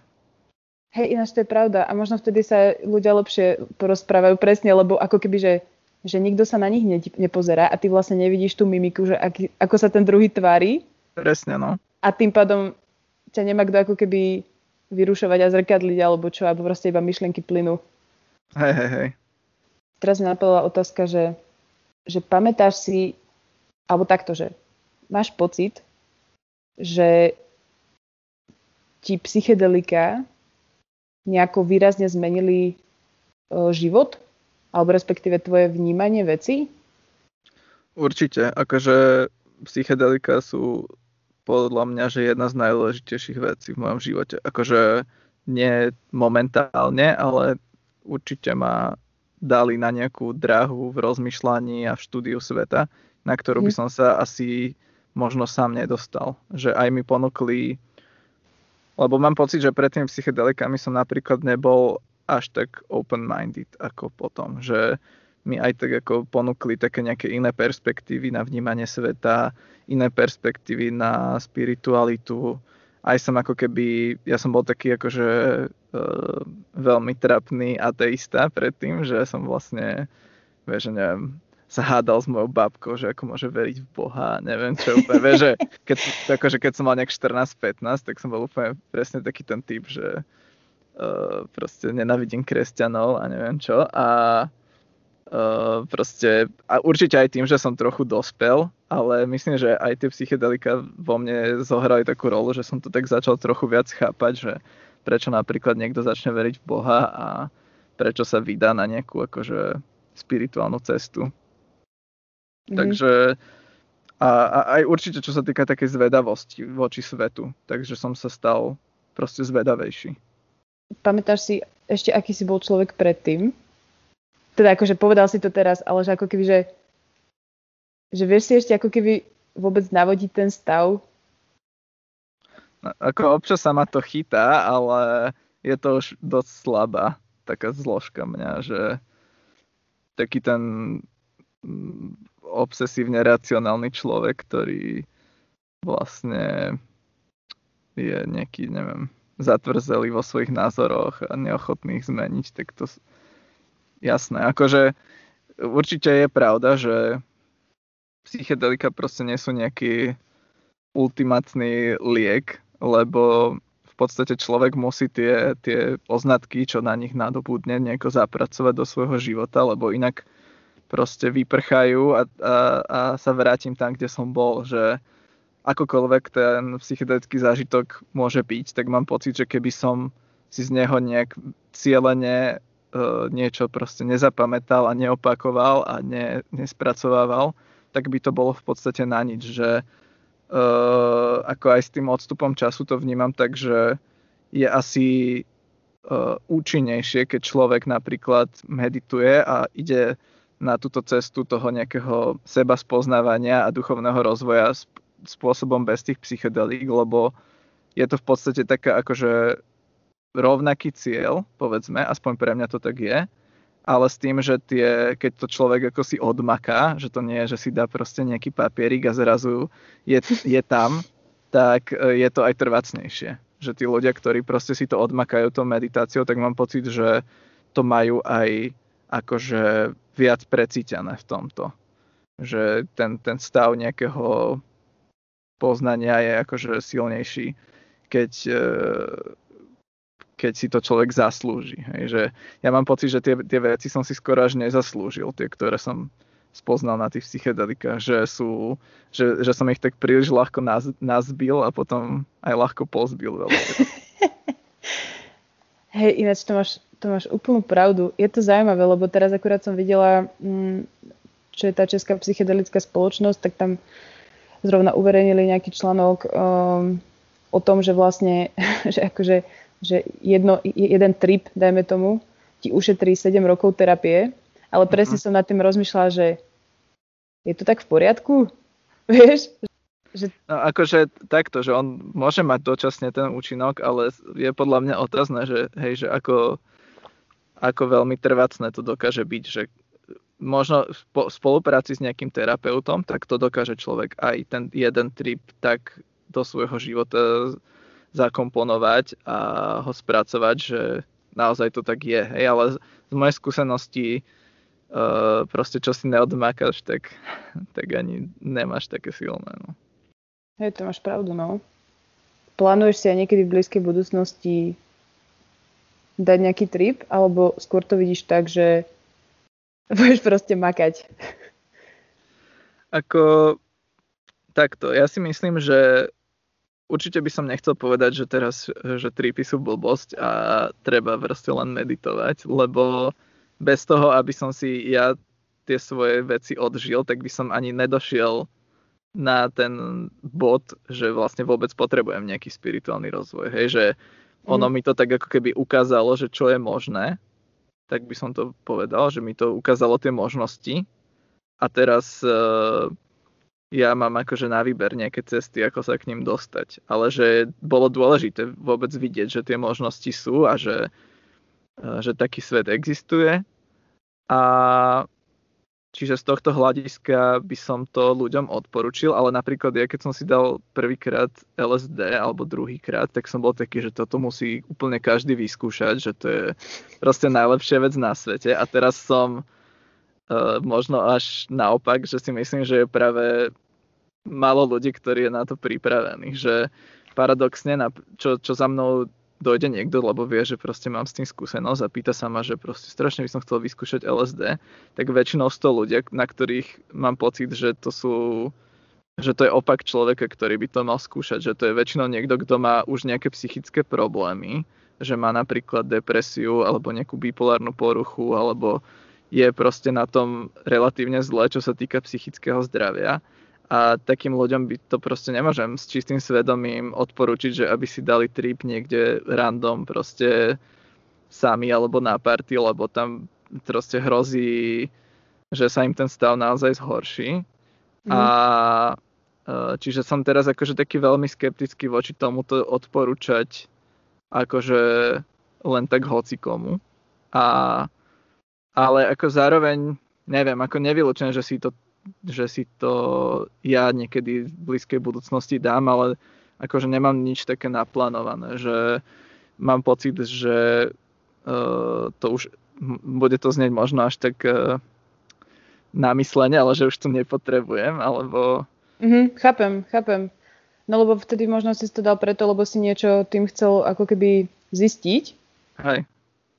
Hej, ináč to je pravda. A možno vtedy sa ľudia lepšie porozprávajú presne, lebo ako keby, že, že nikto sa na nich ne, nepozerá a ty vlastne nevidíš tú mimiku, že aký, ako sa ten druhý tvári. Presne, no. A tým pádom ťa nemá kto ako keby vyrušovať a zrkadliť, alebo čo, alebo proste iba myšlienky plynú. Hej, hej, hej. Teraz mi napadla otázka, že, že pamätáš si, alebo takto, že máš pocit, že ti psychedelika nejako výrazne zmenili e, život? Alebo respektíve tvoje vnímanie veci? Určite. Akože psychedelika sú podľa mňa, že jedna z najdôležitejších vecí v mojom živote. Akože nie momentálne, ale určite ma dali na nejakú dráhu v rozmýšľaní a v štúdiu sveta, na ktorú by som sa asi možno sám nedostal. Že aj mi ponúkli. Lebo mám pocit, že pred tými psychedelikami som napríklad nebol až tak open-minded ako potom. Že mi aj tak ako ponúkli také nejaké iné perspektívy na vnímanie sveta, iné perspektívy na spiritualitu. Aj som ako keby, ja som bol taký akože e, veľmi trapný ateista predtým, že som vlastne, vieš, neviem, sa hádal s mojou babkou, že ako môže veriť v Boha, neviem čo úplne, vie, že keď, akože keď som mal nejak štrnásť pätnásť, tak som bol úplne presne taký ten typ, že uh, proste nenávidím kresťanov a neviem čo a uh, proste, a určite aj tým, že som trochu dospel, ale myslím, že aj tie psychedelika vo mne zohrali takú rolu, že som to tak začal trochu viac chápať, že prečo napríklad niekto začne veriť v Boha a prečo sa vydá na nejakú akože spirituálnu cestu. Takže a, a aj určite, čo sa týka takej zvedavosti voči svetu, takže som sa stal proste zvedavejší. Pamätáš si ešte, aký si bol človek predtým? Teda akože povedal si to teraz, ale že ako keby, že, že vieš si ešte ako keby vôbec navodiť ten stav? No, ako občas sa ma to chytá, ale je to už dosť slabá taká zložka mňa, že taký ten obsesívne racionálny človek, ktorý vlastne je nejaký, neviem, zatvrzelý vo svojich názoroch a neochotný ich zmeniť, tak to jasné. Akože určite je pravda, že psychedelika proste nie sú nejaký ultimátny liek, lebo v podstate človek musí tie, tie poznatky, čo na nich nadobudne, nejako zapracovať do svojho života, lebo inak proste vyprchajú a, a, a sa vrátim tam, kde som bol, že akokoľvek ten psychedelický zážitok môže byť, tak mám pocit, že keby som si z neho nejak cieľene e, niečo proste nezapamätal a neopakoval a ne, nespracovával, tak by to bolo v podstate na nič, že e, ako aj s tým odstupom času to vnímam tak, že je asi e, účinnejšie, keď človek napríklad medituje a ide na túto cestu toho nejakého seba spoznávania a duchovného rozvoja spôsobom bez tých psychedelík, lebo je to v podstate taká akože rovnaký cieľ, povedzme, aspoň pre mňa to tak je, ale s tým, že tie, keď to človek ako si odmaká, že to nie je, že si dá proste nejaký papierik a zrazu je, je tam, tak je to aj trvácnejšie. Že tí ľudia, ktorí proste si to odmakajú tou meditáciou, tak mám pocit, že to majú aj akože viac precítené v tomto. Že ten, ten stav nejakého poznania je akože silnejší, keď, keď si to človek zaslúži. Hej, že ja mám pocit, že tie, tie veci som si skoro až nezaslúžil, tie, ktoré som spoznal na tých psychedelikách, že, sú, že, že som ich tak príliš ľahko naz, nazbil a potom aj ľahko pozbil. Hej, ináč to máš To máš úplnú pravdu. Je to zaujímavé, lebo teraz akurát som videla, čo je tá Česká psychedelická spoločnosť, tak tam zrovna uverejnili nejaký článok um, o tom, že vlastne, že akože, že jedno, jeden trip, dajme tomu, ti ušetrí sedem rokov terapie, ale presne som nad tým rozmýšľala, že je to tak v poriadku? Vieš? Že... No, akože takto, že on môže mať dočasne ten účinok, ale je podľa mňa otázne, že hej, že ako... ako veľmi trvácne to dokáže byť, že možno v spolupráci s nejakým terapeutom, tak to dokáže človek aj ten jeden trip tak do svojho života zakomponovať a ho spracovať, že naozaj to tak je. Hej, ale z mojej skúsenosti uh, proste čo si neodmákaš, tak, tak ani nemáš také silné. No. Hej, to máš pravdu, no. Plánuješ si aj niekedy v blízkej budúcnosti dať nejaký trip, alebo skôr to vidíš tak, že budeš proste makať? Ako takto, ja si myslím, že určite by som nechcel povedať, že teraz, že tripy sú blbosť a treba proste len meditovať, lebo bez toho, aby som si ja tie svoje veci odžil, tak by som ani nedošiel na ten bod, že vlastne vôbec potrebujem nejaký spirituálny rozvoj. Hej, že ono mi to tak ako keby ukázalo, že čo je možné, tak by som to povedal, že mi to ukázalo tie možnosti a teraz e, ja mám akože na výber nejaké cesty, ako sa k ním dostať. Ale že bolo dôležité vôbec vidieť, že tie možnosti sú a že, e, že taký svet existuje. A čiže z tohto hľadiska by som to ľuďom odporučil, ale napríklad ja, keď som si dal prvýkrát el es dé alebo druhýkrát, tak som bol taký, že toto musí úplne každý vyskúšať, že to je proste najlepšia vec na svete. A teraz som Možno až naopak, že si myslím, že je práve málo ľudí, ktorí je na to pripravení. Že paradoxne, čo, čo za mnou dojde niekto, lebo vie, že proste mám s tým skúsenosť a pýta sa ma, že proste strašne by som chcel vyskúšať el es dé, tak väčšinou sto ľudí, na ktorých mám pocit, že to sú... že to je opak človeka, ktorý by to mal skúšať, že to je väčšinou niekto, kto má už nejaké psychické problémy, že má napríklad depresiu alebo nejakú bipolárnu poruchu alebo je proste na tom relatívne zle, čo sa týka psychického zdravia. A takým ľuďom by to proste nemôžem s čistým svedomím odporúčiť, že aby si dali trip niekde random proste sami alebo na party, lebo tam proste hrozí, že sa im ten stav naozaj zhorší. Mm. A čiže som teraz akože taký veľmi skeptický voči tomuto odporúčať akože len tak hocikomu. A, ale ako zároveň, neviem, ako nevylučené, že si to, že si to ja niekedy v blízkej budúcnosti dám, ale akože nemám nič také naplánované, že mám pocit, že uh, to už, bude to znieť možno až tak uh, namyslenie, ale že už to nepotrebujem, alebo... Mhm, chápem, chápem. No lebo vtedy možno si to dal preto, lebo si niečo tým chcel ako keby zistiť. Hej.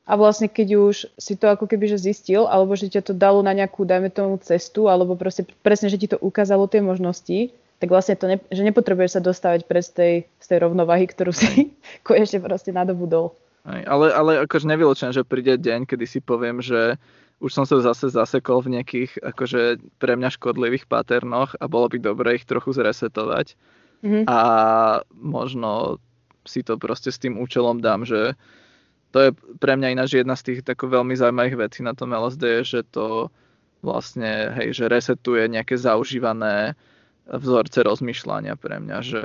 A vlastne keď už si to ako keby že zistil, alebo že ťa to dalo na nejakú, dajme tomu, cestu, alebo proste presne, že ti to ukázalo tie možnosti, tak vlastne to, ne, že nepotrebuješ sa dostávať pred tej, z tej rovnováhy, ktorú si konečne proste nadobudol. Hej, ale, ale akože nevylučujem, že príde deň, kedy si poviem, že už som sa zase zasekol v nejakých akože pre mňa škodlivých paternoch a bolo by dobre ich trochu zresetovať. Mm-hmm. A možno si to proste s tým účelom dám, že to je pre mňa ináč jedna z tých tako veľmi zaujímavých vecí na tom el es dé, že to vlastne, hej, že resetuje nejaké zaužívané vzorce rozmýšľania pre mňa, že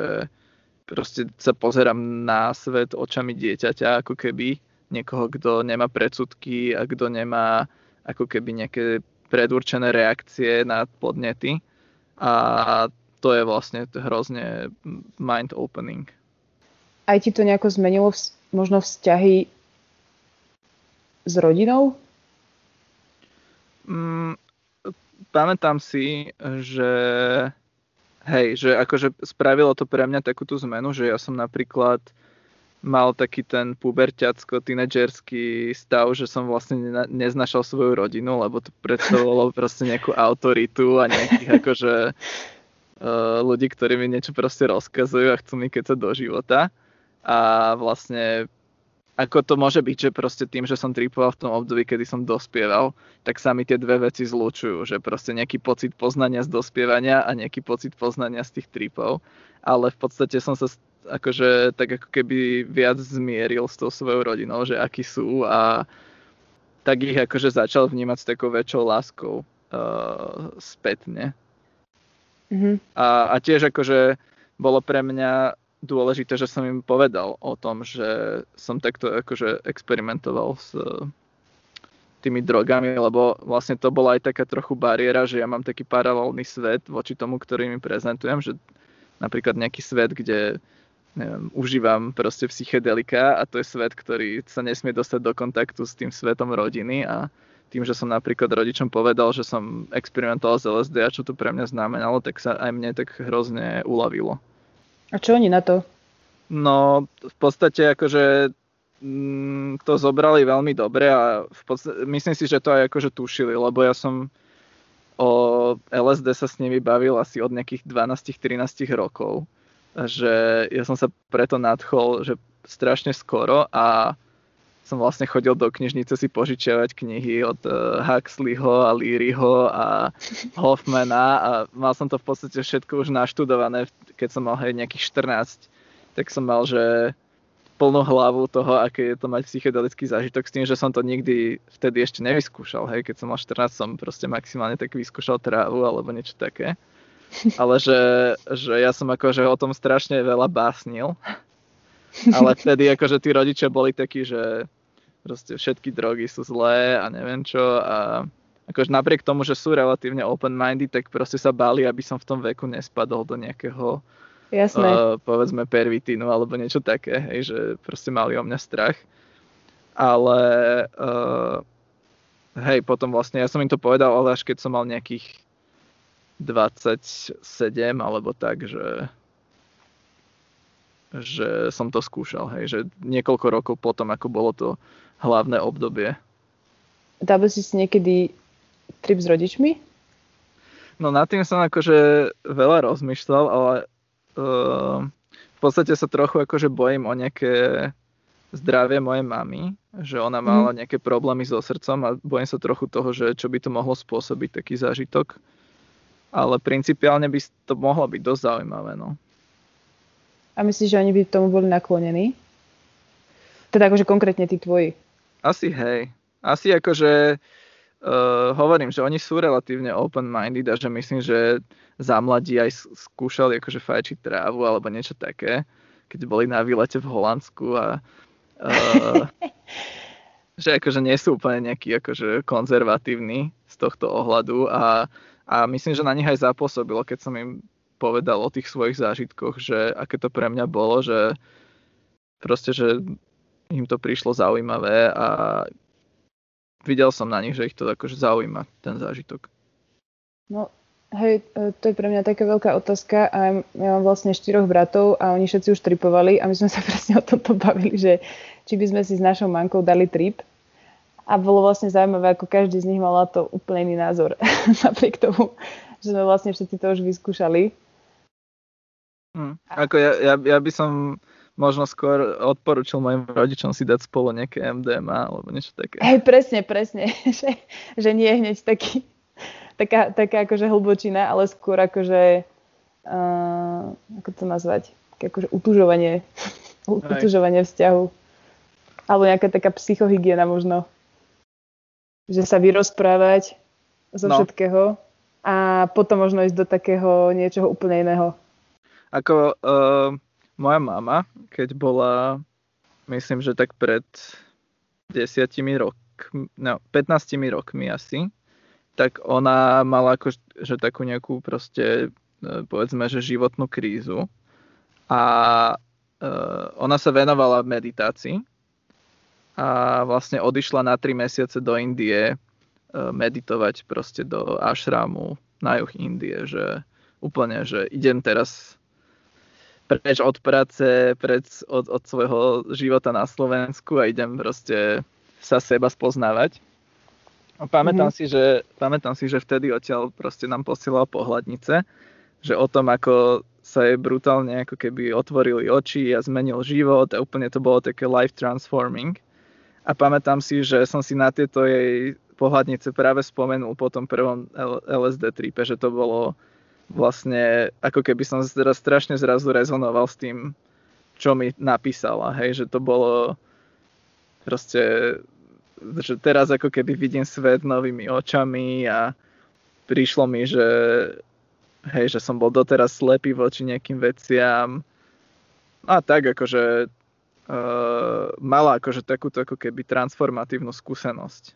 proste sa pozerám na svet očami dieťaťa, ako keby niekoho, kto nemá predsudky a kto nemá ako keby nejaké predurčené reakcie na podnety a to je vlastne hrozne mind opening. Aj ti to nejako zmenilo vz- možno vzťahy s rodinou? Mm, pamätám si, že hej, že akože spravilo to pre mňa takúto zmenu, že ja som napríklad mal taký ten puberťacko-tínedžerský stav, že som vlastne neznašal svoju rodinu, lebo to predstavovalo proste nejakú autoritu a nejakých akože uh, ľudí, ktorí mi niečo proste rozkazujú a chcú mi kecať do života. A vlastne ako to môže byť, že proste tým, že som tripoval v tom období, kedy som dospieval, tak sa mi tie dve veci zlučujú, že proste nejaký pocit poznania z dospievania a nejaký pocit poznania z tých tripov. Ale v podstate som sa akože tak ako keby viac zmieril s tou svojou rodinou, že akí sú a tak ich akože začal vnímať s takou väčšou láskou uh, spätne. Mm-hmm. A, a tiež akože bolo pre mňa dôležité, že som im povedal o tom, že som takto akože experimentoval s tými drogami, lebo vlastne to bola aj taká trochu bariéra, že ja mám taký paralelný svet voči tomu, ktorý mi prezentujem, že napríklad nejaký svet, kde neviem, užívam proste psychedelika a to je svet, ktorý sa nesmie dostať do kontaktu s tým svetom rodiny a tým, že som napríklad rodičom povedal, že som experimentoval s el es dé a čo to pre mňa znamenalo, tak sa aj mne tak hrozne uľavilo. A čo oni na to? No v podstate akože m, to zobrali veľmi dobre a v podstate, myslím si, že to aj akože tušili, lebo ja som o el es dé sa s nimi bavil asi od nejakých dvanásť trinásť rokov. Že ja som sa preto nadchol, že strašne skoro a som vlastne chodil do knižnice si požičiavať knihy od Huxleyho a Learyho a Hofmana a mal som to v podstate všetko už naštudované, keď som mal hej, nejakých štrnásť, tak som mal, že plnú hlavu toho, aké je to mať psychedelický zážitok s tým, že som to nikdy vtedy ešte nevyskúšal. Hej. Keď som mal štrnásť, som proste maximálne tak vyskúšal trávu alebo niečo také. Ale že, že ja som akože o tom strašne veľa básnil. Ale vtedy akože tí rodičia boli takí, že proste všetky drogy sú zlé a neviem čo. A akože napriek tomu, že sú relatívne open-minded, tak proste sa báli, aby som v tom veku nespadol do nejakého Jasné. Uh, povedzme pervitínu alebo niečo také, hej, že proste mali o mňa strach. Ale uh, Hej, potom vlastne, ja som im to povedal, ale až keď som mal nejakých dvadsaťsedem alebo tak, že, že som to skúšal, hej, že niekoľko rokov potom, ako bolo to hlavné obdobie. Dával si si niekedy trip s rodičmi? No nad tým som akože veľa rozmýšľal, ale uh, v podstate sa trochu akože bojím o nejaké zdravie mojej mamy, že ona mala nejaké problémy so srdcom a bojím sa trochu toho, že čo by to mohlo spôsobiť, taký zážitok. Ale principiálne by to mohlo byť dosť zaujímavé, no. A myslíš, že oni by tomu boli naklonení? Teda akože konkrétne tí tvoji. Asi hej. Asi akože uh, hovorím, že oni sú relatívne open-minded a že myslím, že za mladí aj skúšali akože fajčiť trávu alebo niečo také, keď boli na výlete v Holandsku a Uh, že akože nie sú úplne nejakí akože konzervatívni z tohto ohľadu a, a myslím, že na nich aj zapôsobilo, keď som im povedal o tých svojich zážitkoch, že aké to pre mňa bolo, že proste, že im to prišlo zaujímavé a videl som na nich, že ich to akože zaujíma, ten zážitok. No hej, to je pre mňa taká veľká otázka a ja mám vlastne štyroch bratov a oni všetci už tripovali a my sme sa presne o tomto bavili, že či by sme si s našou mankou dali trip a bolo vlastne zaujímavé, ako každý z nich mal na to úplný názor napriek tomu, že sme vlastne všetci to už vyskúšali. Hmm. Ako ja, ja, ja by som možno skôr odporúčil mojim rodičom si dať spolu nejaké em dé em á alebo niečo také. Hej, presne, presne, že, že nie je hneď taký Taká, taká akože hlbočina, ale skôr akože, uh, ako to nazvať, akože utužovanie, utužovanie vzťahu. Alebo nejaká taká psychohygiena možno. Že sa vyrozprávať zo no. všetkého a potom možno ísť do takého niečoho úplne iného. Ako uh, moja mama, keď bola, myslím, že tak pred desiatimi rokmi, no pätnástimi rokmi asi, tak ona mala ako, že takú nejakú proste, povedzme, že životnú krízu a e, ona sa venovala meditácii a vlastne odišla na tri mesiace do Indie e, meditovať proste do ašrámu na juh Indie, že úplne, že idem teraz preč od práce, preč od, od svojho života na Slovensku a idem proste sa seba spoznávať. A pamätám, mm-hmm. si, že, pamätám si, že vtedy odtiaľ proste nám posielal pohľadnice, že o tom, ako sa jej brutálne ako keby otvorili oči a zmenil život a úplne to bolo také life transforming. A pamätám si, že som si na tieto jej pohľadnice práve spomenul po tom prvom el es dé tripe, že to bolo vlastne, ako keby som teraz strašne zrazu rezonoval s tým, čo mi napísala, hej, že to bolo proste, že teraz ako keby vidím svet novými očami a prišlo mi, že hej, že som bol doteraz slepý voči nejakým veciam a tak akože e, mala akože takúto ako keby transformatívnu skúsenosť.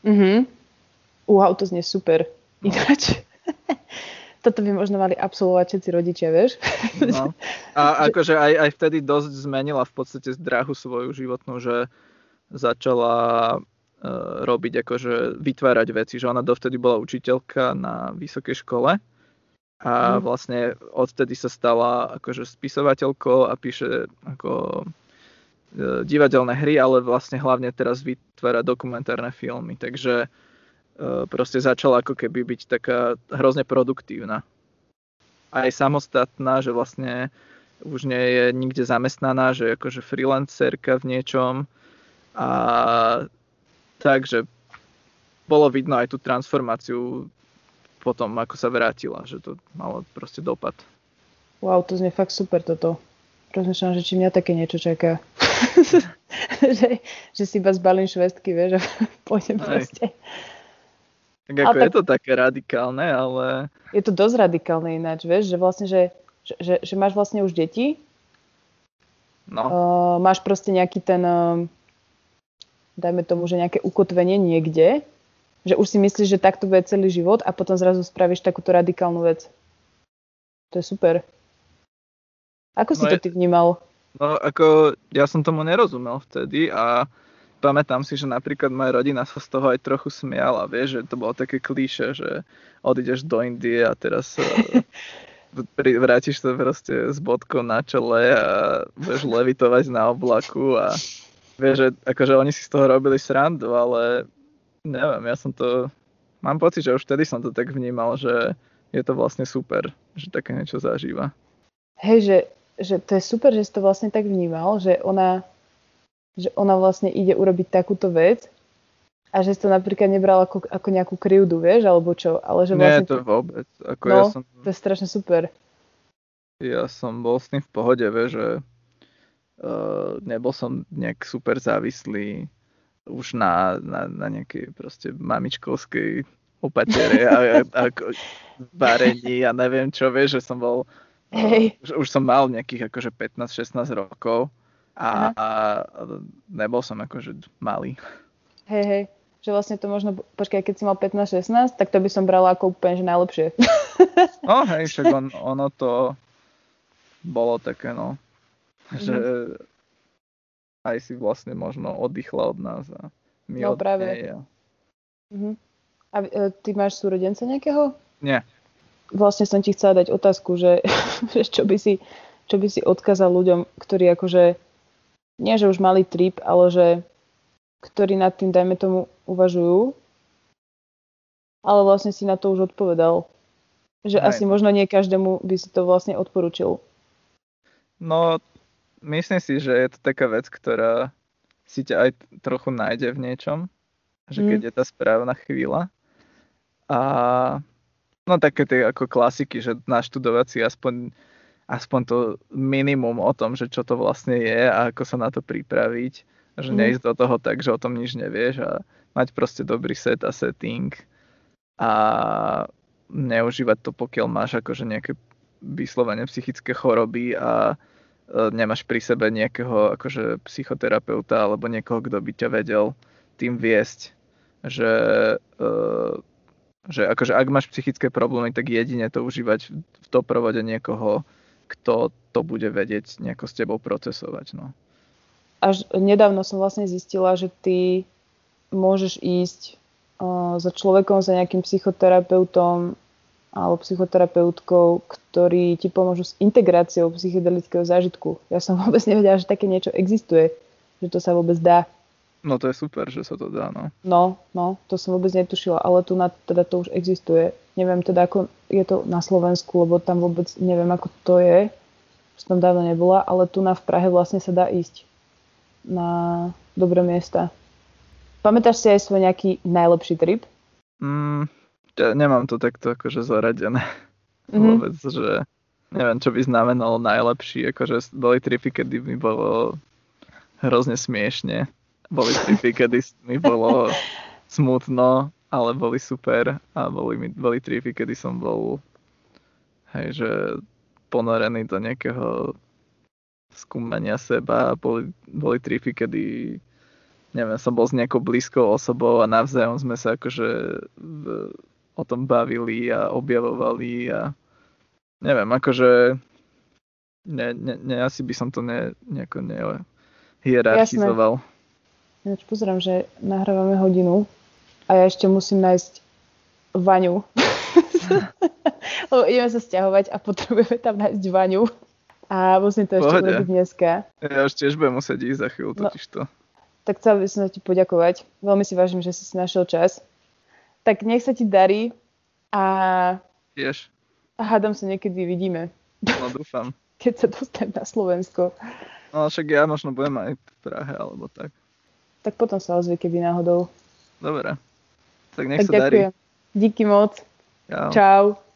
Mhm. Wow, to znie super. Ináč. No. Toto by možno mali absolvovať všetci rodičia, vieš? No. A akože aj, aj vtedy dosť zmenila v podstate dráhu svoju životnú, že začala e, robiť, akože vytvárať veci, že ona dovtedy bola učiteľka na vysokej škole a mm. vlastne odtedy sa stala akože spisovateľkou a píše ako e, divadelné hry, ale vlastne hlavne teraz vytvára dokumentárne filmy, takže e, proste začala ako keby byť taká hrozne produktívna. Aj samostatná, že vlastne už nie je nikde zamestnaná, že je akože freelancerka v niečom. A takže bolo vidno aj tú transformáciu potom, ako sa vrátila, že to malo proste dopad. Wow, to znie fakt super toto. Rozmýšľam, že či mňa také niečo čaká. že, že si iba zbalím švestky, vieš, a pôjdem aj. Proste. Tak ako ale je tak, to také radikálne, ale je to dosť radikálne ináč, vieš, že vlastne, že, že, že máš vlastne už deti. No. Uh, máš proste nejaký ten Uh, dajme tomu, že nejaké ukotvenie niekde, že už si myslíš, že takto bude celý život a potom zrazu spravíš takúto radikálnu vec. To je super. Ako no si je, to ty vnímal? No ako, ja som tomu nerozumel vtedy a pamätám si, že napríklad moja rodina sa z toho aj trochu smiala, vieš, že to bolo také klíše, že odídeš do Indie a teraz vrátiš sa proste s bodkou na čele a budeš levitovať na oblaku a vieš, že akože oni si z toho robili srandu, ale neviem, ja som to, mám pocit, že už vtedy som to tak vnímal, že je to vlastne super, že také niečo zažíva. Hej, že, že to je super, že si to vlastne tak vnímal, že ona, že ona vlastne ide urobiť takúto vec a že si to napríklad nebral ako, ako nejakú krivdu, vieš, alebo čo, ale že vlastne... Nie, to vôbec. Ako no, ja som, to je strašne super. Ja som bol s tým v pohode, vieš, že uh, nebol som nejak super závislý už na, na, na nejakej proste mamičkovskej opatere a, a, a varení a neviem čo, vieš, že som bol... Hej. Uh, už, už som mal nejakých akože pätnásť šestnásť rokov a, a nebol som akože malý. Hej, hej, že vlastne to možno, počkaj, keď si mal pätnásť šestnásť, tak to by som brala ako úplne, že najlepšie. No hej, však on, ono to bolo také, no, že mm. aj si vlastne možno oddychla od nás a my no, od práve. nej. A... Uh-huh. a uh, ty máš súrodenca nejakého? Nie. Vlastne som ti chcela dať otázku, že, že čo, by si, čo by si odkázal ľuďom, ktorí akože, nie že už mali trip, ale že ktorí nad tým, dajme tomu, uvažujú, ale vlastne si na to už odpovedal. Že Aj. asi možno nie každému by si to vlastne odporučil. No, myslím si, že je to taká vec, ktorá si ťa aj trochu nájde v niečom, že keď mm. je tá správna chvíľa. A... No také tie ako klasiky, že naštudovať si aspoň, aspoň to minimum o tom, že čo to vlastne je a ako sa na to pripraviť. Že mm. neísť do toho tak, že o tom nič nevieš a mať proste dobrý set a setting a neužívať to, pokiaľ máš akože nejaké vyslovene psychické choroby a nemáš pri sebe nejakého akože psychoterapeuta alebo niekoho, kto by ťa vedel tým viesť, že... Uh, že akože ak máš psychické problémy, tak jedine to užívať v doprovode niekoho, kto to bude vedieť nejako s tebou procesovať. No. Až nedávno som vlastne zistila, že ty môžeš ísť uh, za človekom, za nejakým psychoterapeutom alebo psychoterapeutkou, ktorí ti pomôžu s integráciou psychedelického zážitku. Ja som vôbec nevedela, že také niečo existuje, že to sa vôbec dá. No to je super, že sa to dá, no. No, no, to som vôbec netušila, ale tu na, teda to už existuje. Neviem teda, ako je to na Slovensku, lebo tam vôbec neviem, ako to je. Už tam dávno nebola, ale tu na v Prahe vlastne sa dá ísť na dobré miesta. Pamätáš si aj svoj nejaký najlepší trip? Mm, ja nemám to takto akože zoradené. Mm-hmm. Vôbec, že neviem, čo by znamenalo najlepší. Akože boli tripy, kedy mi bolo hrozne smiešne. Boli tripy, kedy mi bolo smutno, ale boli super a boli, boli tripy, kedy som bol hej, že ponorený do nejakého skúmania seba a boli, boli tripy, kedy neviem, som bol s nejakou blízkou osobou a navzájom sme sa akože v, o tom bavili a objavovali a neviem, akože ne, ne, ne, asi by som to ne, nejako ne, hierarchizoval. Jasné. Ináč pozerám, že nahrávame hodinu a ja ešte musím nájsť vaňu. Lebo ideme sa sťahovať a potrebujeme tam nájsť vaňu. A musím to ešte urobiť dneska. Ja už tiež budem musieť ísť za chvíľu totiž to. No, tak chcel by som ti poďakovať. Veľmi si vážim, že si si našiel čas. Tak nech sa ti darí a... Tiež. A hádam sa niekedy vidíme. No dúfam. Keď sa dostanem na Slovensko. No však ja možno budem aj v Prahe alebo tak. Tak potom sa ozvie, keby náhodou. Dobre. Tak nech tak sa ďakujem. Darí. Díky moc. Čau. Čau.